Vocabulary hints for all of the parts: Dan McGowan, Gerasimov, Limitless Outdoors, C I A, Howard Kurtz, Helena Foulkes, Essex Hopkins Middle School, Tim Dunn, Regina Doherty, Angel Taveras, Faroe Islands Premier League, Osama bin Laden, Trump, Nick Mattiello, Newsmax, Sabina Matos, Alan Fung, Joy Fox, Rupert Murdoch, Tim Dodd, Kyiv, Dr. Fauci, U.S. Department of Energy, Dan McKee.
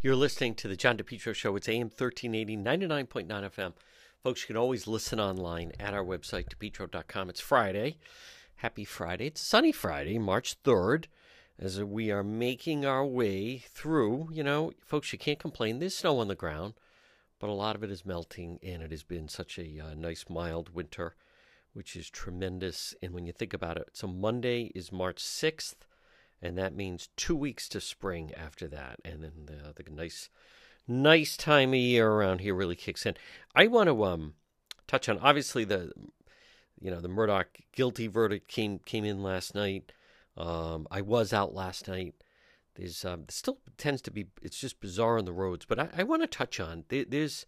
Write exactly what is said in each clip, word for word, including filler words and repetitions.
You're listening to The John DePetro Show. It's A M thirteen eighty, ninety-nine point nine F M. Folks, you can always listen online at our website, depetro dot com. It's Friday. Happy Friday. It's sunny Friday, March third, as we are making our way through. You know, folks, you can't complain. There's snow on the ground, but a lot of it is melting, and it has been such a uh, nice, mild winter, which is tremendous. And when you think about it, so Monday is March sixth. And that means two weeks to spring after that. And then the, the nice nice time of year around here really kicks in. I want to um, touch on, obviously, the you know the Murdoch guilty verdict came came in last night. Um, I was out last night. There's um, still tends to be, it's just bizarre on the roads. But I, I want to touch on, there, there's,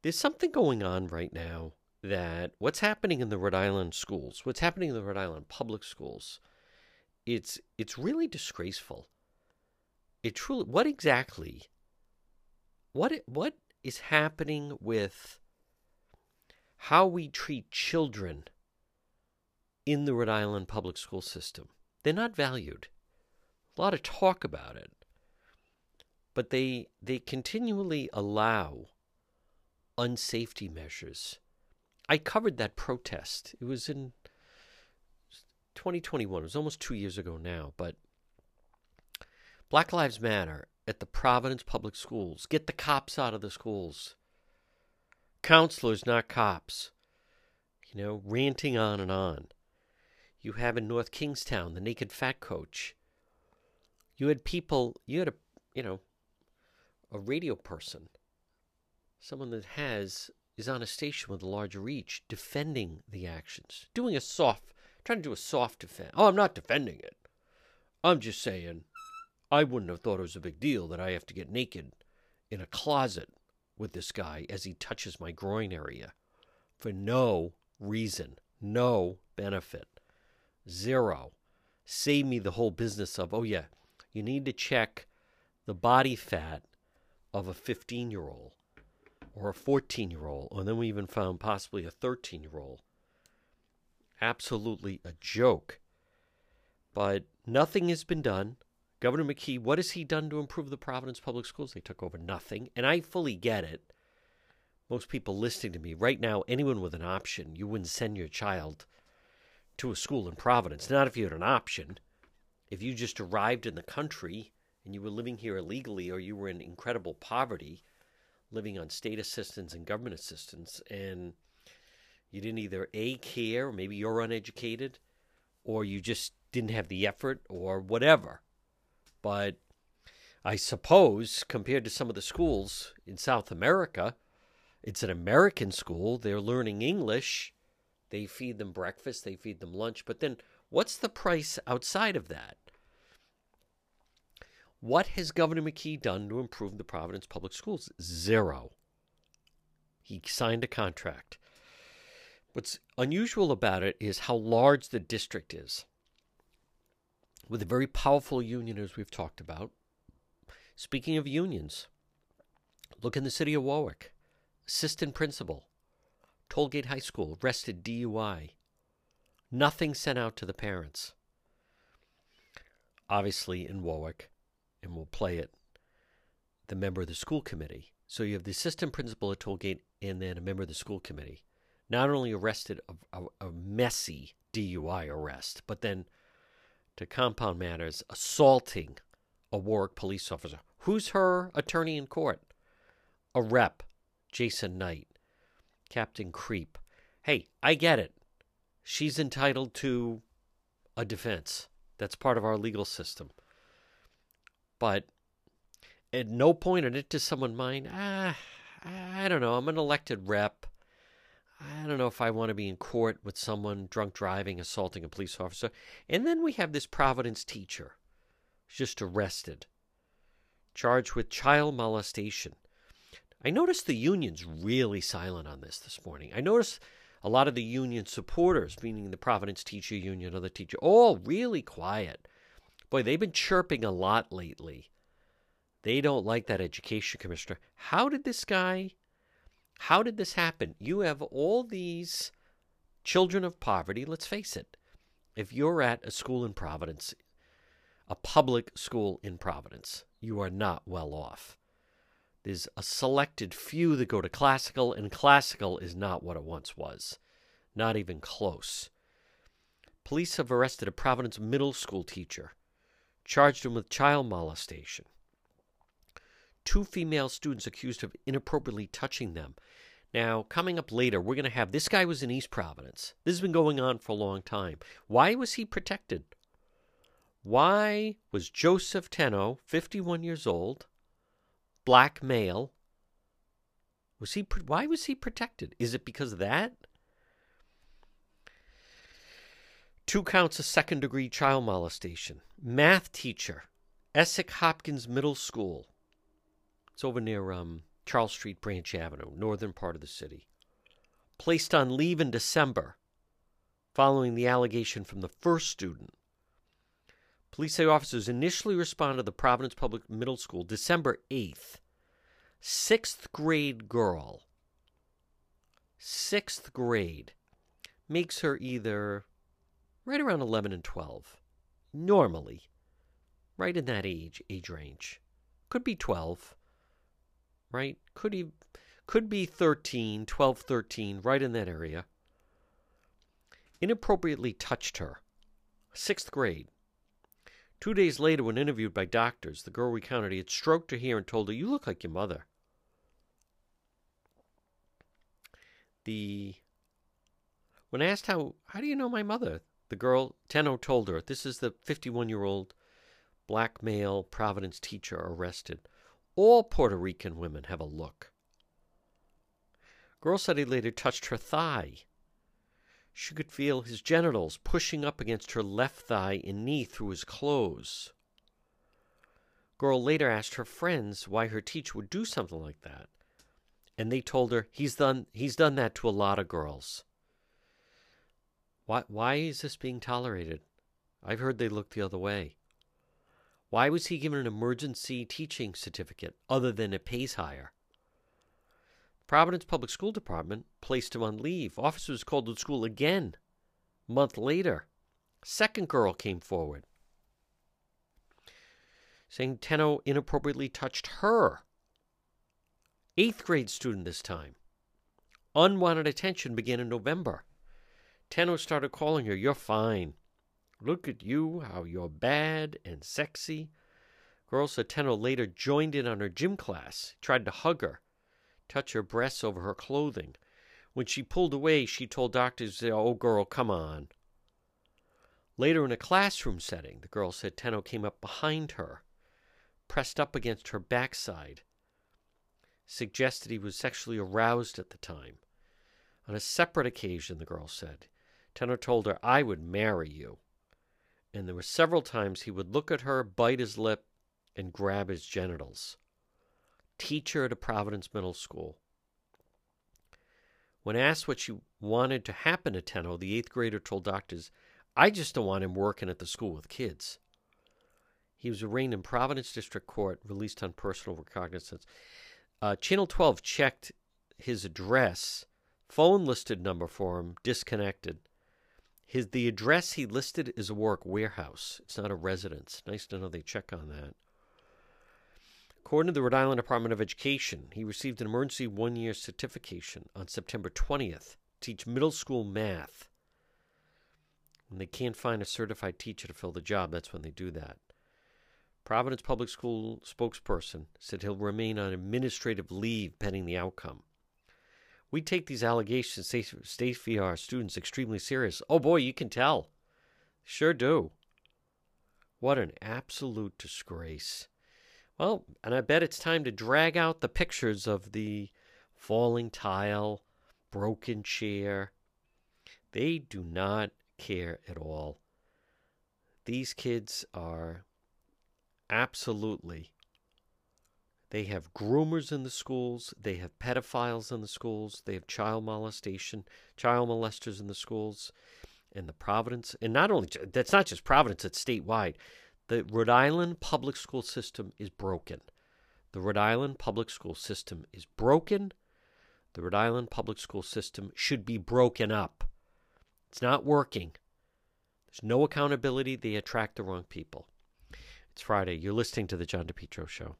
there's something going on right now that what's happening in the Rhode Island schools, what's happening in the Rhode Island public schools, It's it's really disgraceful. It truly. What exactly? What what is happening with how we treat children in the Rhode Island public school system? They're not valued. A lot of talk about it, but they they continually allow unsafety measures. I covered that protest. It was in twenty twenty-one, it was almost two years ago now, but Black Lives Matter at the Providence Public Schools. Get the cops out of the schools. Counselors, not cops. You know, ranting on and on. You have in North Kingstown, the naked fat coach. You had people, you had a, you know, a radio person, someone that has, is on a station with a large reach, defending the actions, doing a soft trying to do a soft defense. Oh, I'm not defending it. I'm just saying I wouldn't have thought it was a big deal that I have to get naked in a closet with this guy as he touches my groin area for no reason, no benefit, zero. Save me the whole business of, oh, yeah, you need to check the body fat of a fifteen-year-old or a fourteen-year-old, and then we even found possibly a thirteen-year-old. Absolutely a joke. But nothing has been done. Governor McKee, what has he done to improve the Providence Public Schools? They took over nothing. And I fully get it. Most people listening to me right now, anyone with an option, you wouldn't send your child to a school in Providence. Not if you had an option. If you just arrived in the country and you were living here illegally or you were in incredible poverty, living on state assistance and government assistance, and you didn't either A, care, maybe you're uneducated, or you just didn't have the effort or whatever. But I suppose compared to some of the schools in South America, it's an American school. They're learning English. They feed them breakfast. They feed them lunch. But then what's the price outside of that? What has Governor McKee done to improve the Providence Public Schools? Zero. He signed a contract. What's unusual about it is how large the district is, with a very powerful union, as we've talked about. Speaking of unions, look in the city of Warwick. Assistant principal, Tollgate High School, arrested D U I. Nothing sent out to the parents. Obviously in Warwick, and we'll play it, the member of the school committee. So you have the assistant principal at Tollgate and then a member of the school committee. Not only arrested a, a, a messy D U I arrest, but then, to compound matters, assaulting a Warwick police officer. Who's her attorney in court? A rep, Jason Knight, Captain Creep. Hey, I get it. She's entitled to a defense. That's part of our legal system. But at no point in it does someone mind, ah, I don't know, I'm an elected rep. I don't know if I want to be in court with someone drunk driving, assaulting a police officer. And then we have this Providence teacher just arrested, charged with child molestation. I noticed the union's really silent on this this morning. I noticed a lot of the union supporters, meaning the Providence teacher union, other teacher, all really quiet. Boy, they've been chirping a lot lately. They don't like that education commissioner. How did this guy... How did this happen? You have all these children of poverty. Let's face it. If you're at a school in Providence, a public school in Providence, you are not well off. There's a selected few that go to classical, and classical is not what it once was. Not even close. Police have arrested a Providence middle school teacher, charged him with child molestation. Two female students accused of inappropriately touching them. Now, coming up later, we're going to have, this guy was in East Providence. This has been going on for a long time. Why was he protected? Why was Joseph Tenno, fifty-one years old, black male, was he, why was he protected? Is it because of that? Two counts of second-degree child molestation. Math teacher, Essex Hopkins Middle School. It's over near um, Charles Street, Branch Avenue, northern part of the city. Placed on leave in December following the allegation from the first student. Police say officers initially responded to the Providence Public Middle School December eighth. Sixth grade girl. Sixth grade. Makes her either right around eleven and twelve. Normally. Right in that age, age range. Could be twelve. Right? Could he, could be thirteen, twelve, thirteen, right in that area. Inappropriately touched her. Sixth grade. Two days later, when interviewed by doctors, the girl recounted he had stroked her hair and told her, "You look like your mother." The when asked how, how do you know my mother? The girl, Tenno, told her, this is the fifty-one-year-old black male Providence teacher arrested. All Puerto Rican women have a look. Girl said he later touched her thigh. She could feel his genitals pushing up against her left thigh and knee through his clothes. Girl later asked her friends why her teacher would do something like that, and they told her he's done he's done that to a lot of girls. Why why is this being tolerated? I've heard they look the other way. Why was he given an emergency teaching certificate other than it pays higher? Providence Public School Department placed him on leave. Officers called to the school again. A month later, second girl came forward, saying Tenno inappropriately touched her. Eighth grade student this time. Unwanted attention began in November. Tenno started calling her, "You're fine. Look at you, how you're bad and sexy." Girl said Tenno later joined in on her gym class, tried to hug her, touch her breasts over her clothing. When she pulled away, she told doctors, "Oh, girl, come on." Later in a classroom setting, the girl said Tenno came up behind her, pressed up against her backside, suggested he was sexually aroused at the time. On a separate occasion, the girl said, Tenno told her, "I would marry you." And there were several times he would look at her, bite his lip, and grab his genitals. Teacher at a Providence middle school. When asked what she wanted to happen to Tenno, the eighth grader told doctors, "I just don't want him working at the school with kids." He was arraigned in Providence District Court, released on personal recognizance. Uh, Channel twelve checked his address, phone listed number for him, disconnected. His The address he listed is a work warehouse. It's not a residence. Nice to know they check on that. According to the Rhode Island Department of Education, he received an emergency one-year certification on September twentieth to teach middle school math. When they can't find a certified teacher to fill the job, that's when they do that. Providence Public School spokesperson said he'll remain on administrative leave pending the outcome. "We take these allegations, safety of our students, extremely serious." Oh boy, you can tell. Sure do. What an absolute disgrace. Well, and I bet it's time to drag out the pictures of the falling tile, broken chair. They do not care at all. These kids are absolutely, they have groomers in the schools, they have pedophiles in the schools, they have child molestation, child molesters in the schools, and the Providence, and not only, that's not just Providence, it's statewide. The Rhode Island public school system is broken. The Rhode Island public school system is broken. The Rhode Island public school system should be broken up. It's not working. There's no accountability. They attract the wrong people. It's Friday. You're listening to The John DePetro Show.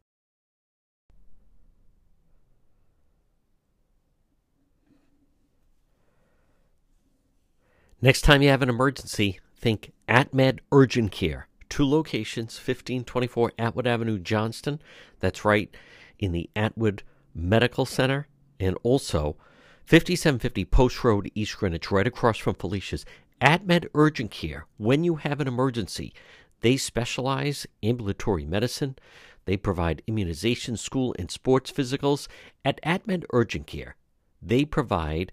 Next time you have an emergency, think AtMed Urgent Care. Two locations, fifteen twenty-four Atwood Avenue, Johnston. That's right in the Atwood Medical Center, and also fifty-seven fifty Post Road, East Greenwich, right across from Felicia's. AtMed Urgent Care, when you have an emergency, they specialize in ambulatory medicine. They provide immunization, school, and sports physicals. At AtMed Urgent Care, they provide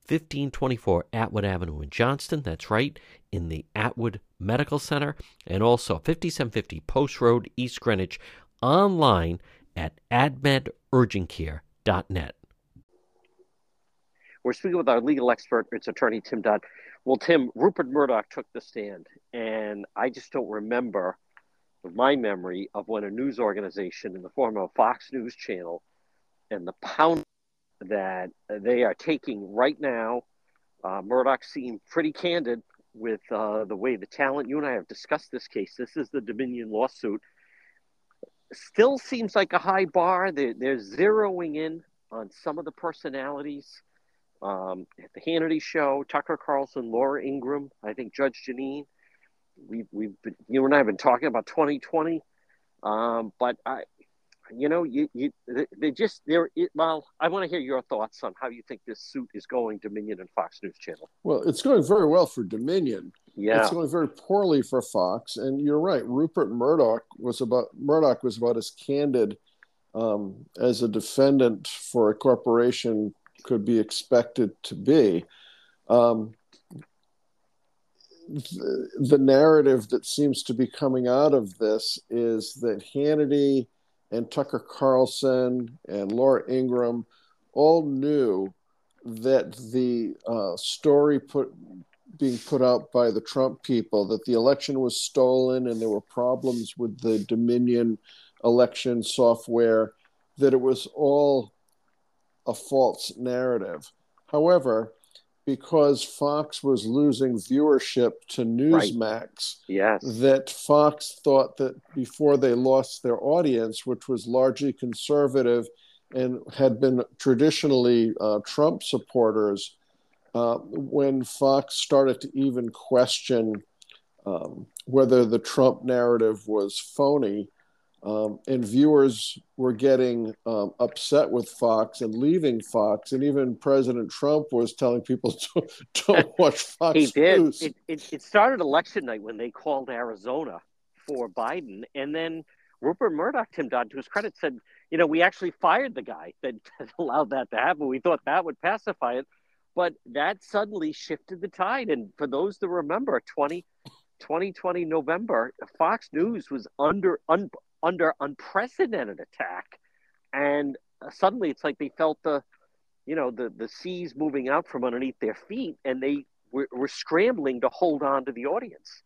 fifteen twenty-four Atwood Avenue in Johnston. That's right, in the Atwood Medical Center, and also fifty-seven fifty Post Road, East Greenwich, online at atmed urgent care dot net. We're speaking with our legal expert, it's attorney Tim Dunn. Well, Tim, Rupert Murdoch took the stand, and I just don't remember my memory of when a news organization in the form of Fox News Channel and the pound that they are taking right now. Uh, Murdoch seemed pretty candid with uh, the way the talent. You and I have discussed this case. This is the Dominion lawsuit. Still seems like a high bar. They're, they're zeroing in on some of the personalities. Um, at the Hannity show, Tucker Carlson, Laura Ingraham, I think Judge Janine. We, we've been, you and I have been talking about twenty twenty, um, but I, you know, you, you they just there. Well, I want to hear your thoughts on how you think this suit is going, Dominion and Fox News Channel. Well, it's going very well for Dominion. Yeah, it's going very poorly for Fox. And you're right, Rupert Murdoch was about Murdoch was about as candid um, as a defendant for a corporation could be expected to be. Um, the, the narrative that seems to be coming out of this is that Hannity and Tucker Carlson and Laura Ingraham all knew that the uh, story put being put out by the Trump people, that the election was stolen and there were problems with the Dominion election software, that it was all a false narrative. However, because Fox was losing viewership to Newsmax, right. Yes. That Fox thought that before they lost their audience, which was largely conservative and had been traditionally uh, Trump supporters, uh, when Fox started to even question um, whether the Trump narrative was phony, Um, and viewers were getting um, upset with Fox and leaving Fox. And even President Trump was telling people to, don't watch Fox he did. News. It, it, it started election night when they called Arizona for Biden. And then Rupert Murdoch, Tim Dodd, to his credit, said, you know, we actually fired the guy that allowed that to happen. We thought that would pacify it. But that suddenly shifted the tide. And for those that remember, twenty twenty November, Fox News was under un. under unprecedented attack, and suddenly it's like they felt the, you know, the, the seas moving out from underneath their feet, and they were, were scrambling to hold on to the audience.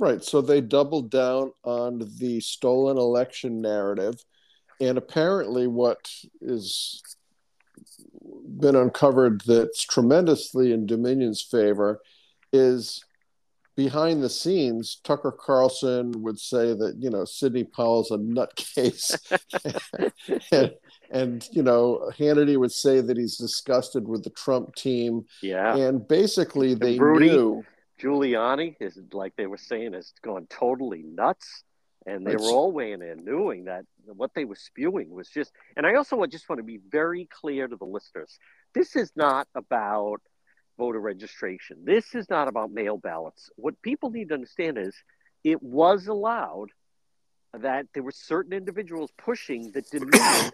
Right, so they doubled down on the stolen election narrative, and apparently what has been uncovered that's tremendously in Dominion's favor is, behind the scenes, Tucker Carlson would say that, you know, Sidney Powell's a nutcase. and, and, you know, Hannity would say that he's disgusted with the Trump team. Yeah. And basically and they Rudy knew. Giuliani is, like they were saying, has gone totally nuts. And they it's, were all weighing in, knowing that what they were spewing was just. And I also just want to be very clear to the listeners. This is not about voter registration. This is not about mail ballots. What people need to understand is it was allowed that there were certain individuals pushing that Dominion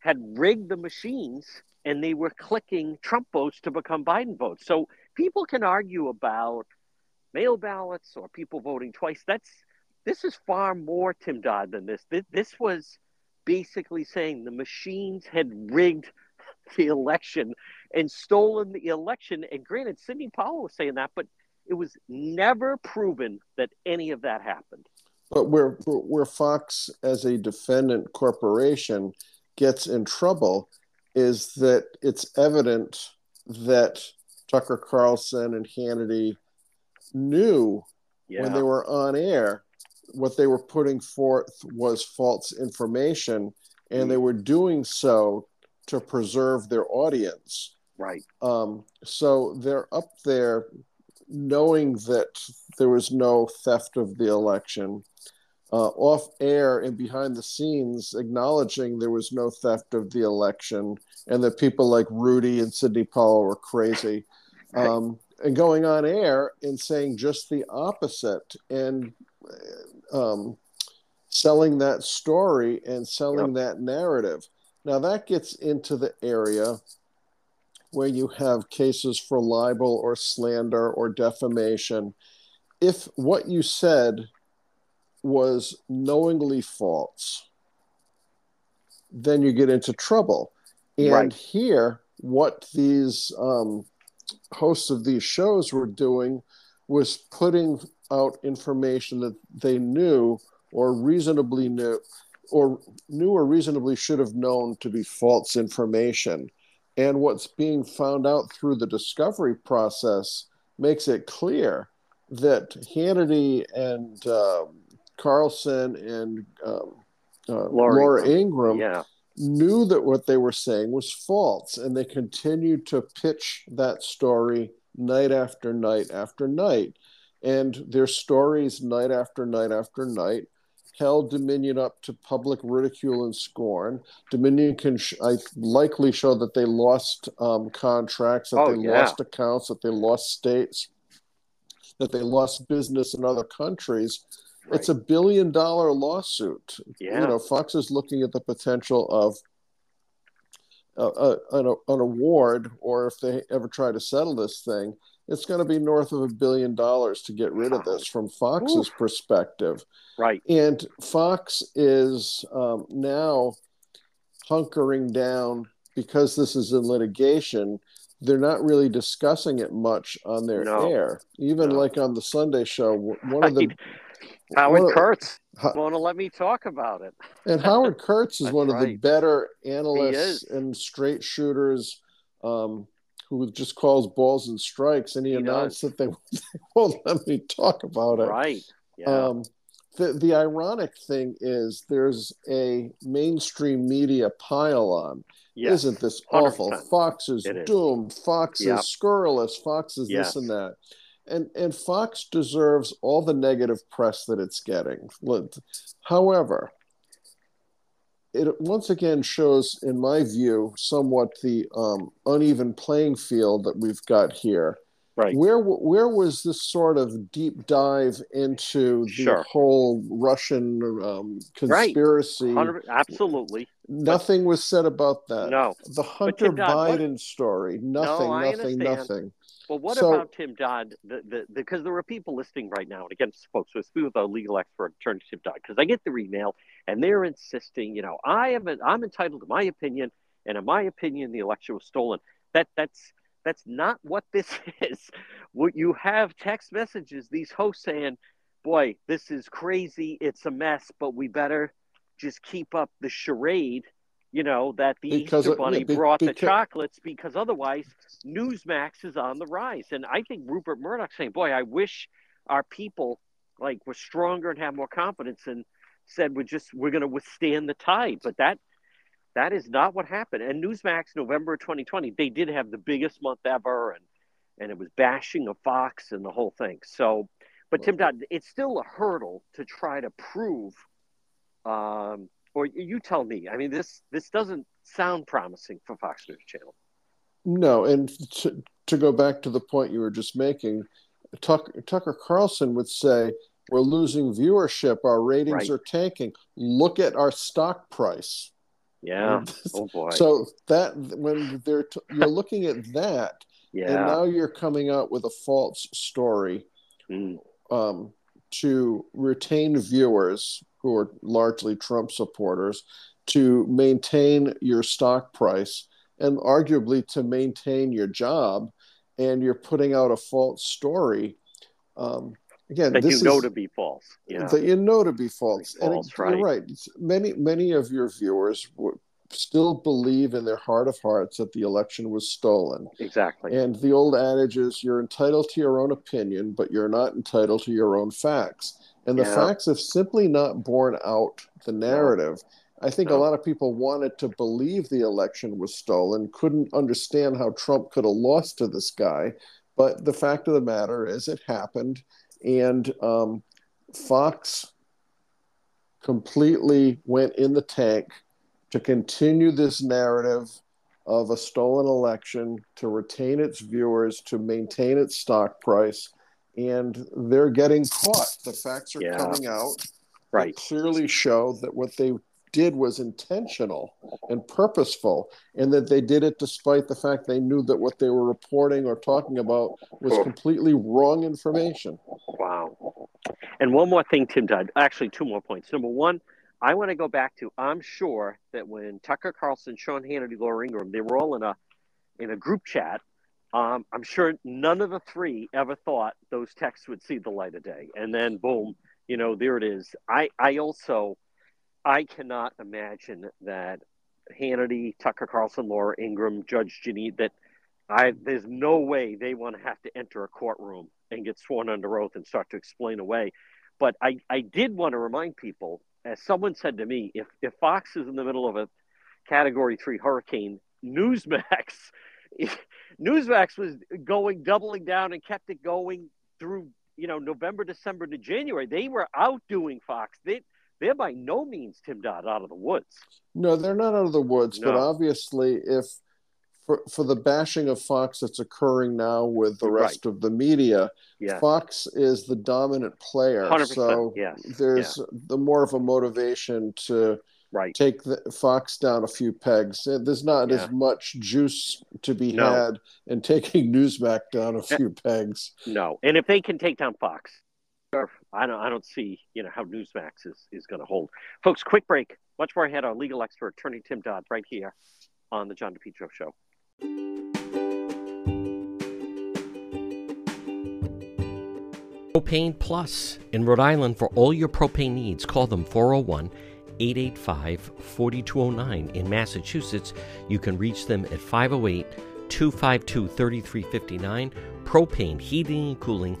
had rigged the machines and they were clicking Trump votes to become Biden votes. So people can argue about mail ballots or people voting twice. That's this is far more, Tim Dodd, than this. This, this was basically saying the machines had rigged the election and stolen the election. And granted, Sidney Powell was saying that, but it was never proven that any of that happened. But where where Fox as a defendant corporation gets in trouble is that it's evident that Tucker Carlson and Hannity knew yeah. when they were on air what they were putting forth was false information, and mm. they were doing so to preserve their audience. Right. Um, so they're up there knowing that there was no theft of the election, uh, off air and behind the scenes acknowledging there was no theft of the election, and that people like Rudy and Sidney Powell were crazy, um, and going on air and saying just the opposite, and um, selling that story and selling yep. that narrative. Now that gets into the area where you have cases for libel or slander or defamation. If what you said was knowingly false, then you get into trouble. And right. here, what these um, hosts of these shows were doing was putting out information that they knew or reasonably knew or knew or reasonably should have known to be false information. And what's being found out through the discovery process makes it clear that Hannity and uh, Carlson and um, uh, Laura, Laura Ingraham yeah. knew that what they were saying was false, and they continued to pitch that story night after night after night. And their stories night after night after night held Dominion up to public ridicule and scorn. Dominion can sh- I likely show that they lost um, contracts, that oh, they yeah. lost accounts, that they lost states, that they lost business in other countries. Right. It's a billion dollar lawsuit. Yeah. You know, Fox is looking at the potential of a, a, an, an award, or if they ever try to settle this thing, it's going to be north of a billion dollars to get rid of this from Fox's Ooh. perspective. Right. And Fox is um, now hunkering down because this is in litigation. They're not really discussing it much on their no. air. Even no. like on the Sunday show, one of the... Howard one, Kurtz. Ha- want to let me talk about it. And Howard Kurtz is one right. of the better analysts and straight shooters um who just calls balls and strikes, and he, he announced does. that they, they won't let me talk about it. Right. Yeah. Um, the, the ironic thing is there's a mainstream media pile on. Yes. Isn't this awful? one hundred percent Fox is it doomed. Is. Fox yep. is scurrilous. Fox is yes. this and that. And, and Fox deserves all the negative press that it's getting. However, it once again shows, in my view, somewhat the um, uneven playing field that we've got here. Right. Where where was this sort of deep dive into the sure. whole Russian um, conspiracy? Right. Absolutely. Nothing but, was said about that. No. The Hunter Tim Biden Dodd, what, story. Nothing, no, nothing, nothing. Well, what so, about Tim Dodd? The, the, because there are people listening right now. And again, folks, so speak with our legal expert, attorney Tim Dodd, because I get their email. And they're insisting, you know, I am a, I'm entitled to my opinion, and in my opinion, the election was stolen. That that's that's not what this is. What you have text messages, these hosts saying, "Boy, this is crazy. It's a mess, but we better just keep up the charade." You know that the because Easter Bunny it, be, brought because... the chocolates, because otherwise, Newsmax is on the rise. And I think Rupert Murdoch saying, "Boy, I wish our people like were stronger and have more confidence in." Said we're just we're going to withstand the tide, but that that is not what happened. And Newsmax, November twenty twenty, they did have the biggest month ever, and and it was bashing of Fox and the whole thing. So, but Tim Dodd, it's still a hurdle to try to prove. Um, or you tell me. I mean, this this doesn't sound promising for Fox News Channel. No, and to, to go back to the point you were just making, Tucker, Tucker Carlson would say, "We're losing viewership. Our ratings right. are tanking. Look at our stock price." Yeah. Oh boy. So that when they're t- you're looking at that, yeah. and now you're coming out with a false story mm. um, to retain viewers who are largely Trump supporters, to maintain your stock price, and arguably to maintain your job, and you're putting out a false story. Um, Again, that this you know is, to be false. Yeah. That you know to be false. Be false, and it, right. You're right. It's, many, many of your viewers were, still believe in their heart of hearts that the election was stolen. Exactly. And the old adage is you're entitled to your own opinion, but you're not entitled to your own facts. And yeah. the facts have simply not borne out the narrative. No. I think no. a lot of people wanted to believe the election was stolen, couldn't understand how Trump could have lost to this guy. But the fact of the matter is it happened. And um, Fox completely went in the tank to continue this narrative of a stolen election, to retain its viewers, to maintain its stock price. And they're getting caught. The facts are yeah. coming out. Right. They clearly show that what they did was intentional and purposeful, and that they did it despite the fact they knew that what they were reporting or talking about was oh. completely wrong information. Wow. And one more thing, Tim Dodd. Actually, two more points. Number one, I want to go back to, I'm sure that when Tucker Carlson, Sean Hannity, Laura Ingraham, they were all in a in a group chat, um, I'm sure none of the three ever thought those texts would see the light of day. And then, boom, you know, there it is. I, I also, I cannot imagine that Hannity, Tucker Carlson, Laura Ingraham, Judge Janine, that I there's no way they want to have to enter a courtroom and get sworn under oath and start to explain away. But I, I did want to remind people, as someone said to me, if, if Fox is in the middle of a Category three hurricane, Newsmax, Newsmax was going, doubling down and kept it going through, you know, November, December to January. They were outdoing Fox. They, they're by no means, Tim Dodd, out of the woods. No, they're not out of the woods. No. But obviously, if for, for the bashing of Fox that's occurring now with the rest right. of the media, yeah. Fox is the dominant player. one hundred percent So yes. there's yeah. the more of a motivation to right. take the, Fox down a few pegs. There's not yeah. as much juice to be no. had in taking Newsmax down a few pegs. No. And if they can take down Fox, I don't I don't see, you know, how Newsmax is, is going to hold. Folks, quick break. Much more ahead. Our legal expert, attorney Tim Dodd, right here on The John DePetro Show. Propane Plus in Rhode Island for all your propane needs. Call them four oh one, eight eight five, four two oh nine. In Massachusetts, you can reach them at five oh eight, two five two, three three five nine. Propane Heating and Cooling.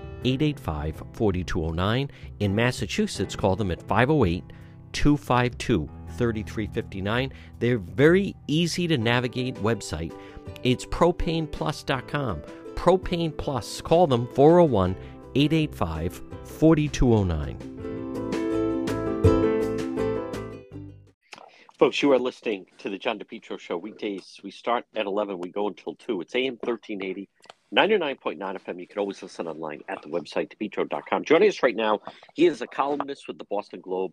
eight eight five, four two oh nine. In Massachusetts, call them at five oh eight, two five two, three three five nine. Their very easy to navigate website. It's propane plus dot com. Propane Plus. Call them four oh one, eight eight five, four two oh nine. Folks, you are listening to The John DePetro Show. Weekdays, we start at eleven, we go until two. It's A M thirteen eighty, ninety-nine point nine F M. You can always listen online at the website, DePetro dot com. Joining us right now, he is a columnist with the Boston Globe,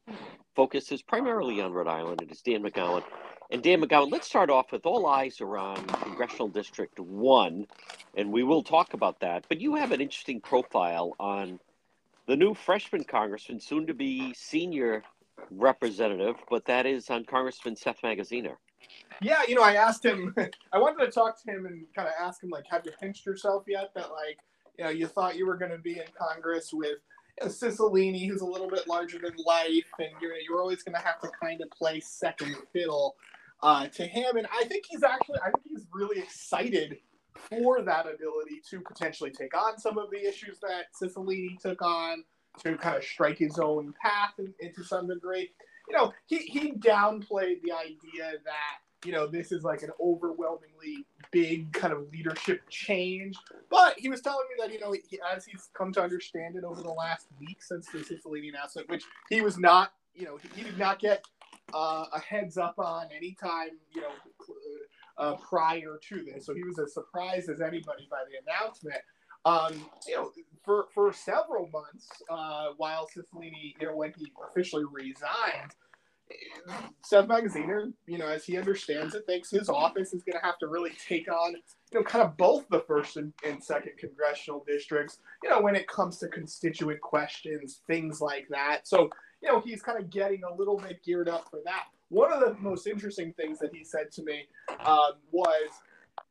focuses primarily on Rhode Island. It is Dan McGowan. And Dan McGowan, let's start off with all eyes around Congressional District one, and we will talk about that. But you have an interesting profile on the new freshman congressman, soon-to-be senior representative, but that is on Congressman Seth Magaziner. Yeah, you know, I asked him, I wanted to talk to him and kind of ask him, like, have you pinched yourself yet that, like, you know, you thought you were going to be in Congress with, you know, Cicilline, who's a little bit larger than life, and you're, you're always going to have to kind of play second fiddle uh, to him. And I think he's actually, I think he's really excited for that ability to potentially take on some of the issues that Cicilline took on, to kind of strike his own path and, and to some degree. You know, he, he downplayed the idea that, you know, this is like an overwhelmingly big kind of leadership change. But he was telling me that, you know, he, as he's come to understand it over the last week since the Cicilline announcement, which he was not, you know, he, he did not get uh, a heads up on any time, you know, uh, prior to this. So he was as surprised as anybody by the announcement. Um, you know, for, for several months uh, while Cicilline, you know, when he officially resigned, Seth Magaziner, you know, as he understands it, thinks his office is going to have to really take on, you know, kind of both the first and, and second congressional districts, you know, when it comes to constituent questions, things like that. So, you know, he's kind of getting a little bit geared up for that. One of the most interesting things that he said to me um, was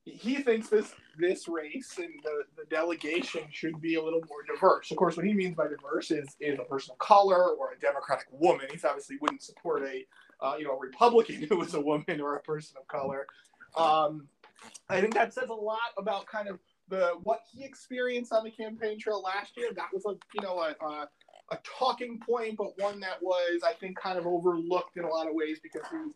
he thinks this this race and the, the delegation should be a little more diverse. Of course, what he means by diverse is, is a person of color or a Democratic woman. He obviously wouldn't support a uh, you know a Republican who was a woman or a person of color. Um, I think that says a lot about kind of the what he experienced on the campaign trail last year. That was a you know a, a a talking point, but one that was, I think, kind of overlooked in a lot of ways because he was,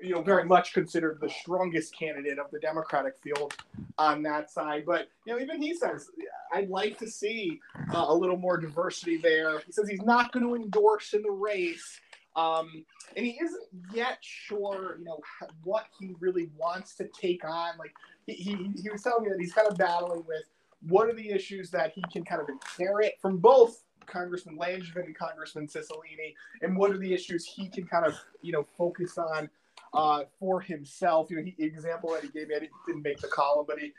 you know, very much considered the strongest candidate of the Democratic field on that side. But, you know, even he says, I'd like to see uh, a little more diversity there. He says he's not going to endorse in the race. Um, and he isn't yet sure, you know, what he really wants to take on. Like, he, he, he was telling me that he's kind of battling with what are the issues that he can kind of inherit from both Congressman Langevin and Congressman Cicilline, and what are the issues he can kind of, you know, focus on uh, for himself. You know, he, the example that he gave me, I didn't, didn't make the column, but he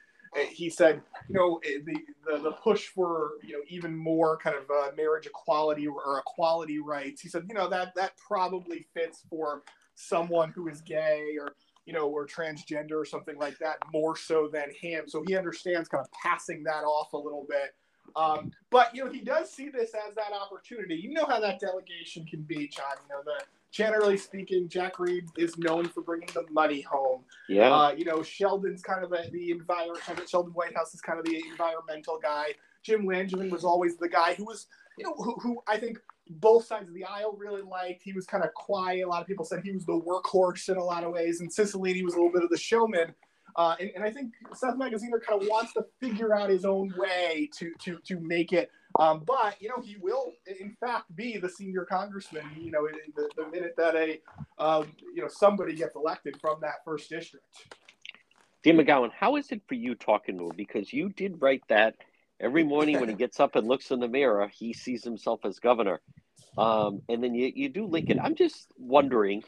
he said, you know, the the, the push for, you know, even more kind of uh, marriage equality or equality rights. He said, you know, that that probably fits for someone who is gay or, you know, or transgender or something like that more so than him. So he understands kind of passing that off a little bit. Um, but, you know, he does see this as that opportunity. You know how that delegation can be, John. You know, the generally speaking, Jack Reed is known for bringing the money home. Yeah. Uh, you know, Sheldon's kind of a, the environment. Sheldon Whitehouse is kind of the environmental guy. Jim Langevin was always the guy who was, you know, who, who I think both sides of the aisle really liked. He was kind of quiet. A lot of people said he was the workhorse in a lot of ways. And Cicilline was a little bit of the showman. Uh, and, and I think Seth Magaziner kind of wants to figure out his own way to to to make it. Um, but, you know, he will, in fact, be the senior congressman, you know, in the, the minute that a, um, you know, somebody gets elected from that first district. Dean McGowan, how is it for you talking to him? Because you did write that every morning when he gets up and looks in the mirror, he sees himself as governor. Um, and then you, you do link it. I'm just wondering,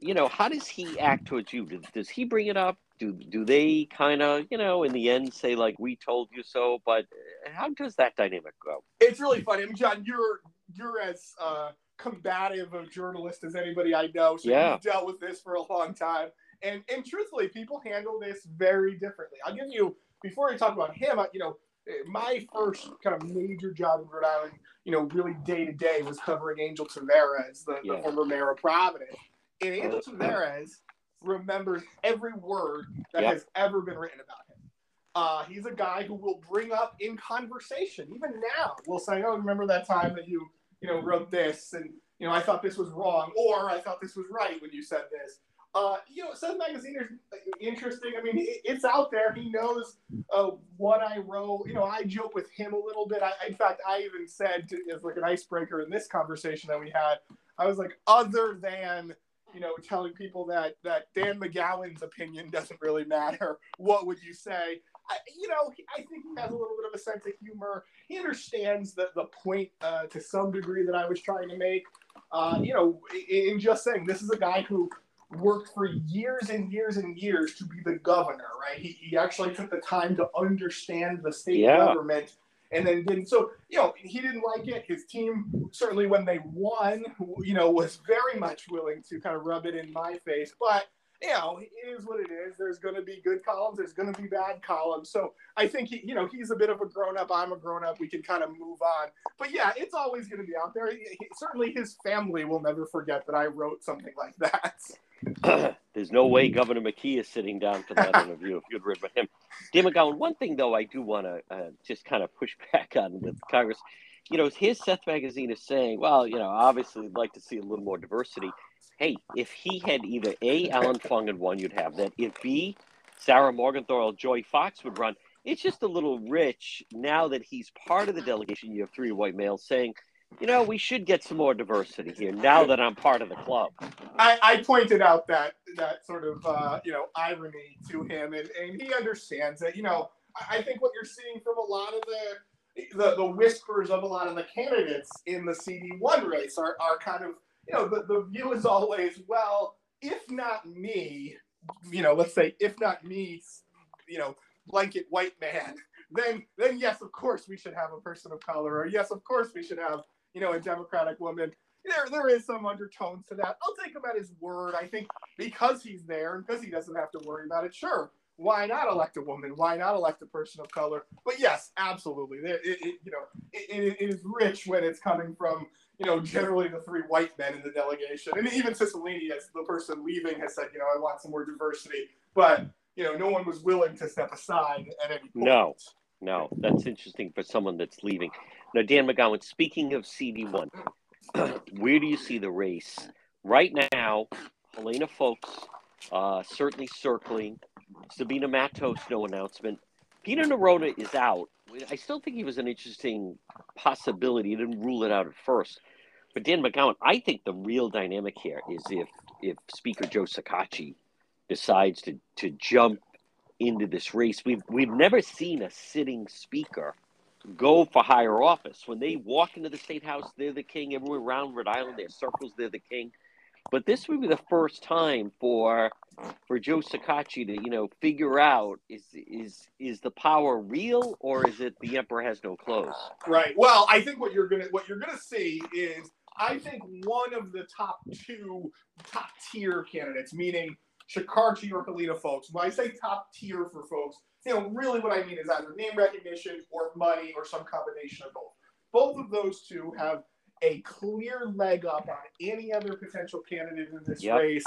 you know, how does he act towards you? Does, does he bring it up? Do do they kind of, you know, in the end say, like, we told you so? But how does that dynamic go? It's really funny. I mean, John, you're you're as uh, combative a journalist as anybody I know. So yeah. You've dealt with this for a long time. And and truthfully, people handle this very differently. I'll give you, before I talk about him, I, you know, my first kind of major job in Rhode Island, you know, really day-to-day was covering Angel Taveras, the, yeah. the former mayor of Providence. And Angel uh, Taveras remembers every word that yep. has ever been written about him. Uh, he's a guy who will bring up in conversation, even now, will say, oh, remember that time that you, you know, wrote this, and, you know, I thought this was wrong, or I thought this was right when you said this. Uh, you know, Seth Magaziner's interesting. I mean, it's out there. He knows uh, what I wrote. You know, I joke with him a little bit. I, in fact, I even said, to, as like an icebreaker in this conversation that we had, I was like, other than, you know, telling people that, that Dan McGowan's opinion doesn't really matter. What would you say? I, you know, I think he has a little bit of a sense of humor. He understands the, the point uh, to some degree that I was trying to make. Uh, you know, in, in just saying, this is a guy who worked for years and years and years to be the governor, right? He, he actually took the time to understand the state yeah. government. And then didn't. So, you know, he didn't like it. His team, certainly when they won, you know, was very much willing to kind of rub it in my face. But, you know, it is what it is. There's going to be good columns. There's going to be bad columns. So I think, he, you know, he's a bit of a grown-up. I'm a grown-up. We can kind of move on. But, yeah, it's always going to be out there. He, he, certainly his family will never forget that I wrote something like that. Uh, there's no way Governor McKee is sitting down for that interview if you'd read about him. Dan McGowan, one thing, though, I do want to uh, just kind of push back on with Congress. You know, here's Seth Magaziner is saying, well, you know, obviously I'd like to see a little more diversity. Hey, if he had either A, Alan Fung had won, you'd have that. If B, Sarah Morgenthau or Joy Fox would run, it's just a little rich now that he's part of the delegation. You have three white males saying, you know, we should get some more diversity here now that I'm part of the club. I, I pointed out that that sort of, uh, you know, irony to him, and, and he understands that. You know, I think what you're seeing from a lot of the, the, the whispers of a lot of the candidates in the C D one race are, are kind of, you know, the, the view is always, well, if not me, you know, let's say if not me, you know, blanket white man, then then yes, of course, we should have a person of color, or yes, of course, we should have, you know, a Democratic woman. There, there is some undertones to that. I'll take him at his word. I think because he's there and because he doesn't have to worry about it, sure, why not elect a woman? Why not elect a person of color? But yes, absolutely. It, it, you know, it, it is rich when it's coming from, you know, generally the three white men in the delegation. And even Cicilline, as the person leaving, has said, you know, I want some more diversity. But, you know, no one was willing to step aside at any point. No, no. That's interesting for someone that's leaving. Now, Dan McGowan, speaking of C D one, where do you see the race right now? Helena Foulkes uh, certainly circling. Sabina Matos, no announcement. Peter Nerona is out. I still think he was an interesting possibility. He didn't rule it out at first. But Dan McGowan, I think the real dynamic here is if if Speaker Joe Shekarchi decides to to jump into this race. We've we've never seen a sitting speaker go for higher office. When they walk into the state house, they're the king. Everywhere around Rhode Island, their circles, they're the king. But this would be the first time for for Joe Shekarchi to, you know, figure out is is is the power real, or is it the emperor has no clothes? Right. Well, I think what you're gonna what you're gonna see is, I think, one of the top two top tier candidates, meaning Shekarchi or Helena Foulkes. When I say top tier for folks, you know, really what I mean is either name recognition or money or some combination of both. Both of those two have a clear leg up on any other potential candidate in this yep. race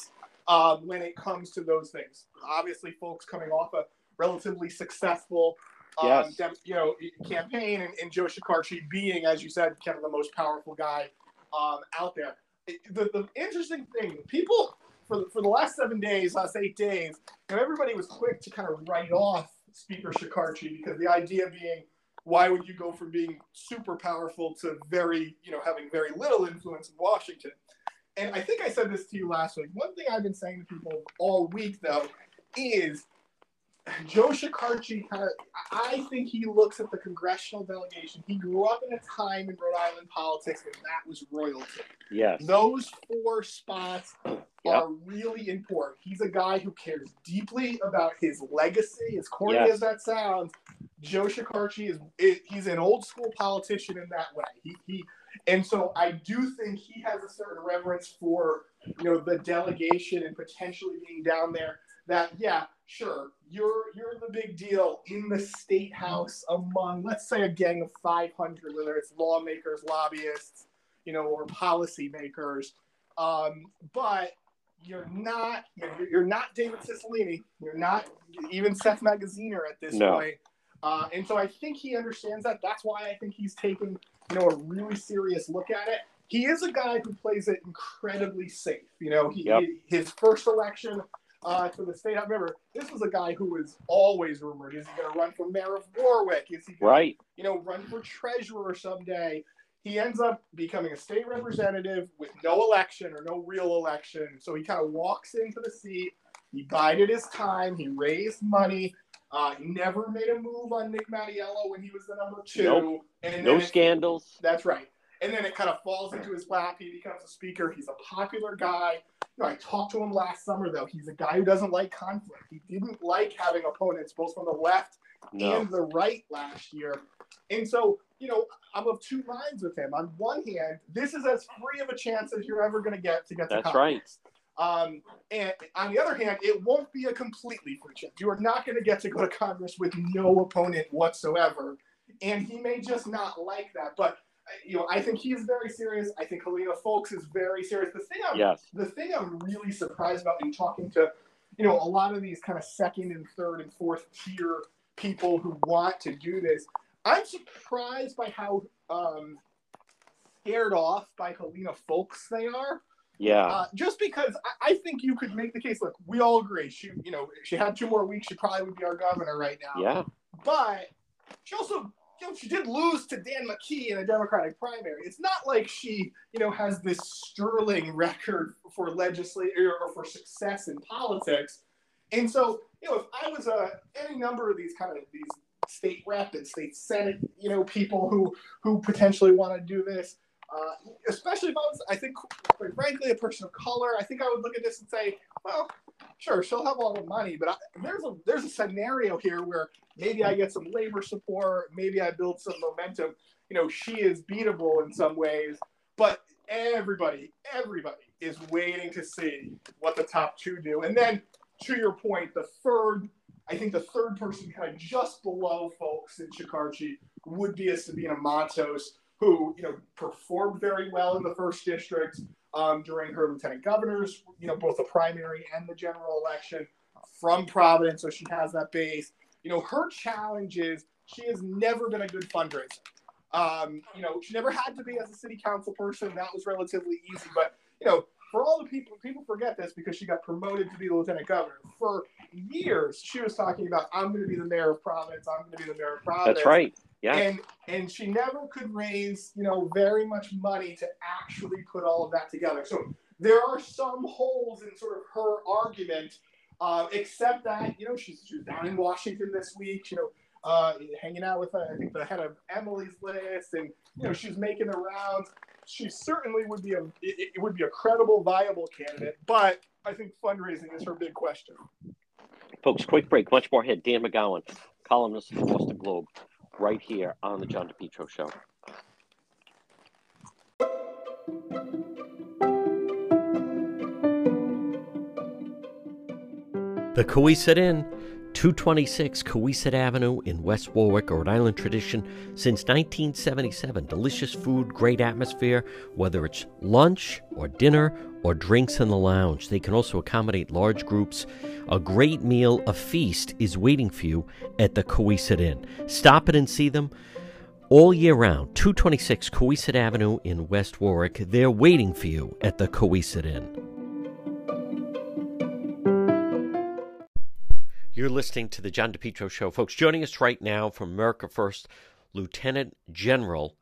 um, when it comes to those things. Obviously, folks coming off a relatively successful um, yes. dem- you know, campaign, and, and Joe Shekarchi being, as you said, kind of the most powerful guy um, out there. The, the interesting thing, people... For the, for the last seven days, last eight days, and everybody was quick to kind of write off Speaker Shekarchi, because the idea being, why would you go from being super powerful to very, you know, having very little influence in Washington? And I think I said this to you last week. One thing I've been saying to people all week, though, is Joe Shekarchi, kind of, I think he looks at the congressional delegation. He grew up in a time in Rhode Island politics when that was royalty. Yes. Those four spots are yep. really important. He's a guy who cares deeply about his legacy. As corny yes. as that sounds, Joe Shekarchi is, is he's an old school politician in that way. He he and so I do think he has a certain reverence for, you know, the delegation and potentially being down there. That yeah, sure, you're you're the big deal in the state house among, let's say, a gang of five hundred, whether it's lawmakers, lobbyists, you know, or policymakers. Um, but you're not you're not David Cicilline. You're not even Seth Magaziner at this no. point. Uh, and so I think he understands that. That's why I think he's taking, you know, a really serious look at it. He is a guy who plays it incredibly safe. You know, he, yep. he, his first election. Uh, to the state. I remember this was a guy who was always rumored. Is he going to run for mayor of Warwick? Is he going right. to, you know, run for treasurer someday? He ends up becoming a state representative with no election or no real election. So he kind of walks into the seat. He bided his time. He raised money. Uh, he never made a move on Nick Mattiello when he was the number two. Nope. And no it, scandals. That's right. And then it kind of falls into his lap. He becomes a speaker. He's a popular guy. You know, I talked to him last summer, though. He's a guy who doesn't like conflict. He didn't like having opponents, both from the left no. and the right last year. And so, you know, I'm of two minds with him. On one hand, this is as free of a chance as you're ever going to get to get the Congress. That's right. Um, and on the other hand, it won't be a completely free chance. You are not going to get to go to Congress with no opponent whatsoever. And he may just not like that. But you know, I think he's very serious. I think Helena Foulkes is very serious. The thing I'm, yes. the thing I'm really surprised about in talking to, you know, a lot of these kind of second and third and fourth tier people who want to do this, I'm surprised by how um, scared off by Helena Foulkes they are. Yeah. Uh, just because I, I think you could make the case. Look, we all agree. She, you know, if she had two more weeks, she probably would be our governor right now. Yeah. But she also. You know, she did lose to Dan McKee in a Democratic primary. It's not like she, you know, has this sterling record for legislator or for success in politics. And so, you know, if I was a any number of these kind of these state rep and state senate, you know, people who who potentially want to do this. Uh, especially if I was, I think, quite frankly, a person of color, I think I would look at this and say, well, sure, she'll have all the money, but I, there's a there's a scenario here where maybe I get some labor support, maybe I build some momentum. You know, she is beatable in some ways, but everybody, everybody is waiting to see what the top two do. And then, to your point, the third, I think the third person kind of just below folks in Shekarchi would be a Sabina Matos, who, you know, performed very well in the first district um, during her lieutenant governors, you know, both the primary and the general election, from Providence, so she has that base. You know, her challenge is she has never been a good fundraiser. Um, you know, she never had to be as a city council person. That was relatively easy. But, you know, for all the people, people forget this because she got promoted to be the lieutenant governor. For years, she was talking about, I'm going to be the mayor of Providence. I'm going to be the mayor of Providence. That's right. Yeah. And and she never could raise, you know, very much money to actually put all of that together. So there are some holes in sort of her argument, uh, except that, you know, she's, she's down in Washington this week, you know, uh, hanging out with, uh, I think, the head of Emily's List, and, you know, she's making the rounds. She certainly would be a, it, it would be a credible, viable candidate, but I think fundraising is her big question. Folks, quick break, much more ahead. Dan McGowan, columnist of the Boston Globe, right here on The John DePetro Show. The Cowesett Inn, two twenty-six Cowesett Avenue in West Warwick, Rhode Island. Tradition since nineteen seventy-seven. Delicious food, great atmosphere, whether it's lunch or dinner or drinks in the lounge. They can also accommodate large groups. A great meal, a feast, is waiting for you at the Cowesett Inn. Stop in and see them all year round. two twenty-six Cowesett Avenue in West Warwick. They're waiting for you at the Cowesett Inn. You're listening to The John DePetro Show. Folks, joining us right now from America First, Lieutenant General.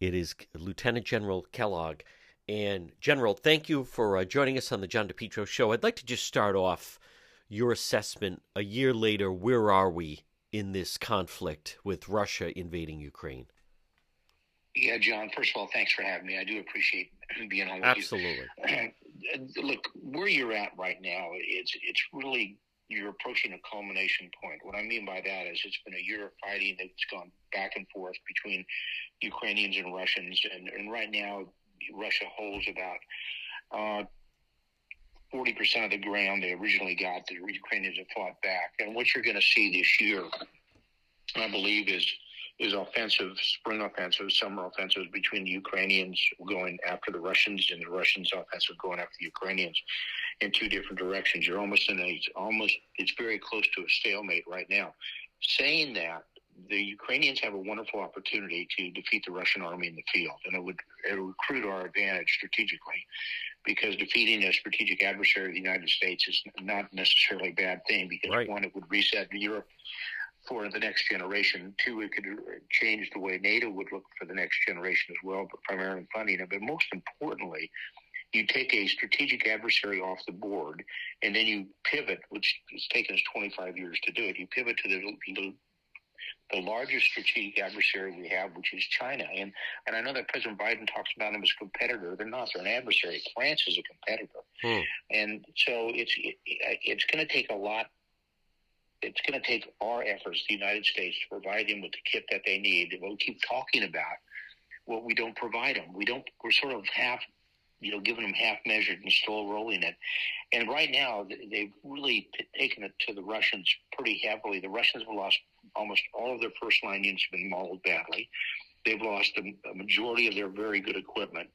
It is Lieutenant General Kellogg. And General, thank you for uh, joining us on The John DePetro Show. I'd like to just start off your assessment. A year later, where are we in this conflict with Russia invading Ukraine? Yeah, John, first of all, thanks for having me. I do appreciate being on with Absolutely. You. Absolutely. Look, where you're at right now, it's it's really... you're approaching a culmination point. What I mean by that is it's been a year of fighting that's gone back and forth between Ukrainians and Russians. And, and right now, Russia holds about uh, forty percent of the ground they originally got. The Ukrainians have fought back. And what you're going to see this year, I believe, is is offensives, spring offensives, summer offensives between the Ukrainians going after the Russians and the Russians offensive going after the Ukrainians in two different directions. You're almost in a, almost, it's very close to a stalemate right now. Saying that, the Ukrainians have a wonderful opportunity to defeat the Russian army in the field, and it would, it would accrue to our advantage strategically, because defeating a strategic adversary of the United States is not necessarily a bad thing, because right. one, it would reset Europe for the next generation. Two, it could change the way NATO would look for the next generation as well, but primarily funding it. But most importantly, you take a strategic adversary off the board, and then you pivot, which has taken us twenty-five years to do it. You pivot to the, the the largest strategic adversary we have, which is China. And and I know that President Biden talks about them as a competitor. They're not. They're an adversary. France is a competitor. Hmm. And so it's it, it's going to take a lot. It's going to take our efforts, the United States, to provide them with the kit that they need. We'll keep talking about what we don't provide them. We don't. We're sort of half, you know, giving them half measured and slow rolling it. And right now, they've really taken it to the Russians pretty heavily. The Russians have lost almost all of their first line units have been mauled badly. They've lost a majority of their very good equipment.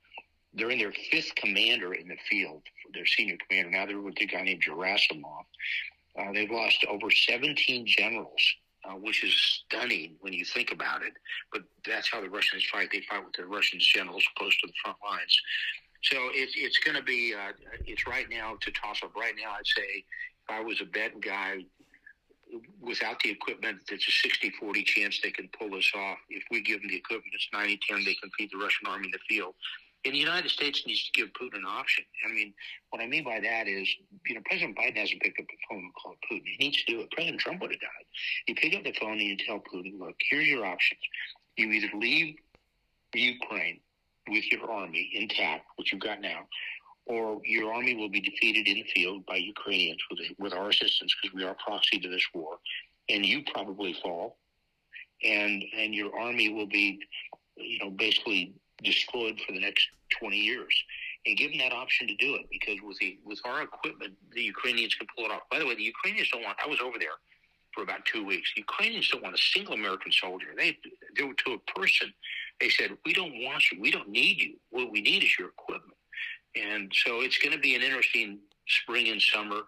They're in their fifth commander in the field, their senior commander. Now they're with a guy named Gerasimov. Uh, they've lost over seventeen generals, uh, which is stunning when you think about it. But that's how the Russians fight. They fight with the Russian generals close to the front lines. So it, it's going to be uh, – it's right now to toss up. Right now I'd say if I was a bet guy, without the equipment, it's a sixty forty chance they can pull this off. If we give them the equipment, it's ninety ten they can feed the Russian army in the field. And the United States needs to give Putin an option. I mean, what I mean by that is, you know, President Biden hasn't picked up the phone and called Putin. He needs to do it. President Trump would have done it. You pick up the phone and you tell Putin, look, here's your options. You either leave Ukraine with your army intact, which you've got now, or your army will be defeated in the field by Ukrainians with, with our assistance, because we are proxy to this war, and you probably fall, and and your army will be, you know, basically destroyed for the next twenty years. And give them that option to do it, because with the with our equipment, the Ukrainians can pull it off. By the way, the Ukrainians don't want, I was over there for about two weeks. The Ukrainians don't want a single American soldier. They, they were to a person, they said, we don't want you. We don't need you. What we need is your equipment. And so it's going to be an interesting spring and summer.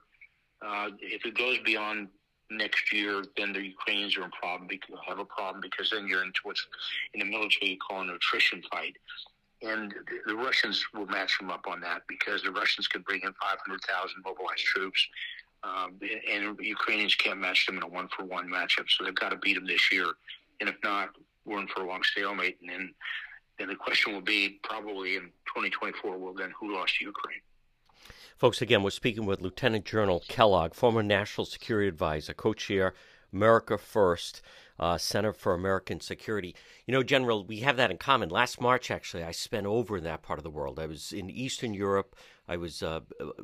Uh, if it goes beyond next year, then the Ukrainians are in problem because, have a problem, because then you're into what's in the military you call an attrition fight. And the Russians will match them up on that, because the Russians can bring in five hundred thousand mobilized troops, um, and the Ukrainians can't match them in a one-for-one matchup. So they've got to beat them this year. And if not, we're in for a long stalemate. And then, then the question will be probably in twenty twenty-four, well, then who lost to Ukraine? Folks, again, we're speaking with Lieutenant General Kellogg, former National Security Advisor, co-chair, America First, uh, Center for American Security. You know, General, we have that in common. Last March, actually, I spent over in that part of the world. I was in Eastern Europe. I was, uh,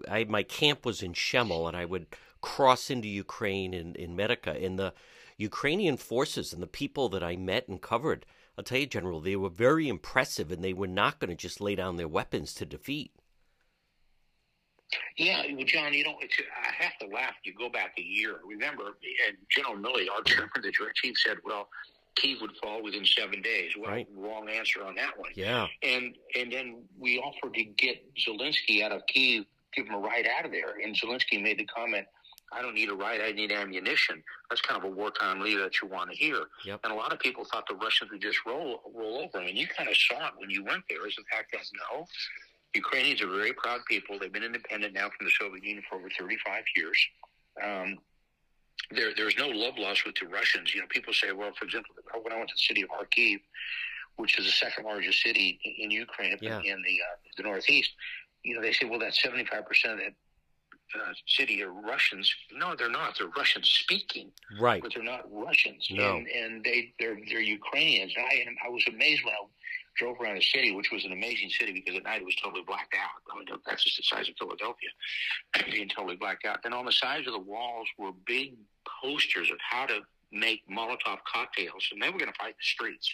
I my camp was in Schemmel, and I would cross into Ukraine in, in Medica. And the Ukrainian forces and the people that I met and covered, I'll tell you, General, they were very impressive, and they were not going to just lay down their weapons to defeat. Yeah, well, John, you know, it's, I have to laugh. You go back a year. Remember, and General Milley, our chairman, the Joint Chief, said, well, Kyiv would fall within seven days. Well, right. Wrong answer on that one. Yeah. And and then we offered to get Zelensky out of Kyiv, give him a ride out of there. And Zelensky made the comment, I don't need a ride, I need ammunition. That's kind of a wartime leader that you want to hear. Yep. And a lot of people thought the Russians would just roll, roll over him. And you kind of saw it when you went there. Is the fact that, no, Ukrainians are very proud people. They've been independent now from the Soviet Union for over thirty-five years. Um, there, there's no love lost with the Russians. You know, people say, well, for example, when I went to the city of Kharkiv, which is the second largest city in Ukraine, yeah, in the uh, the northeast, you know, they say, well, that's seventy-five percent of that uh, city are Russians. No, they're not. They're Russian speaking, right? But they're not Russians. No, and, and they they're they're Ukrainians. And I and I was amazed when I drove around the city, which was an amazing city, because at night it was totally blacked out. I mean, that's just the size of Philadelphia, being totally blacked out. And on the sides of the walls were big posters of how to make Molotov cocktails, and they were going to fight the streets.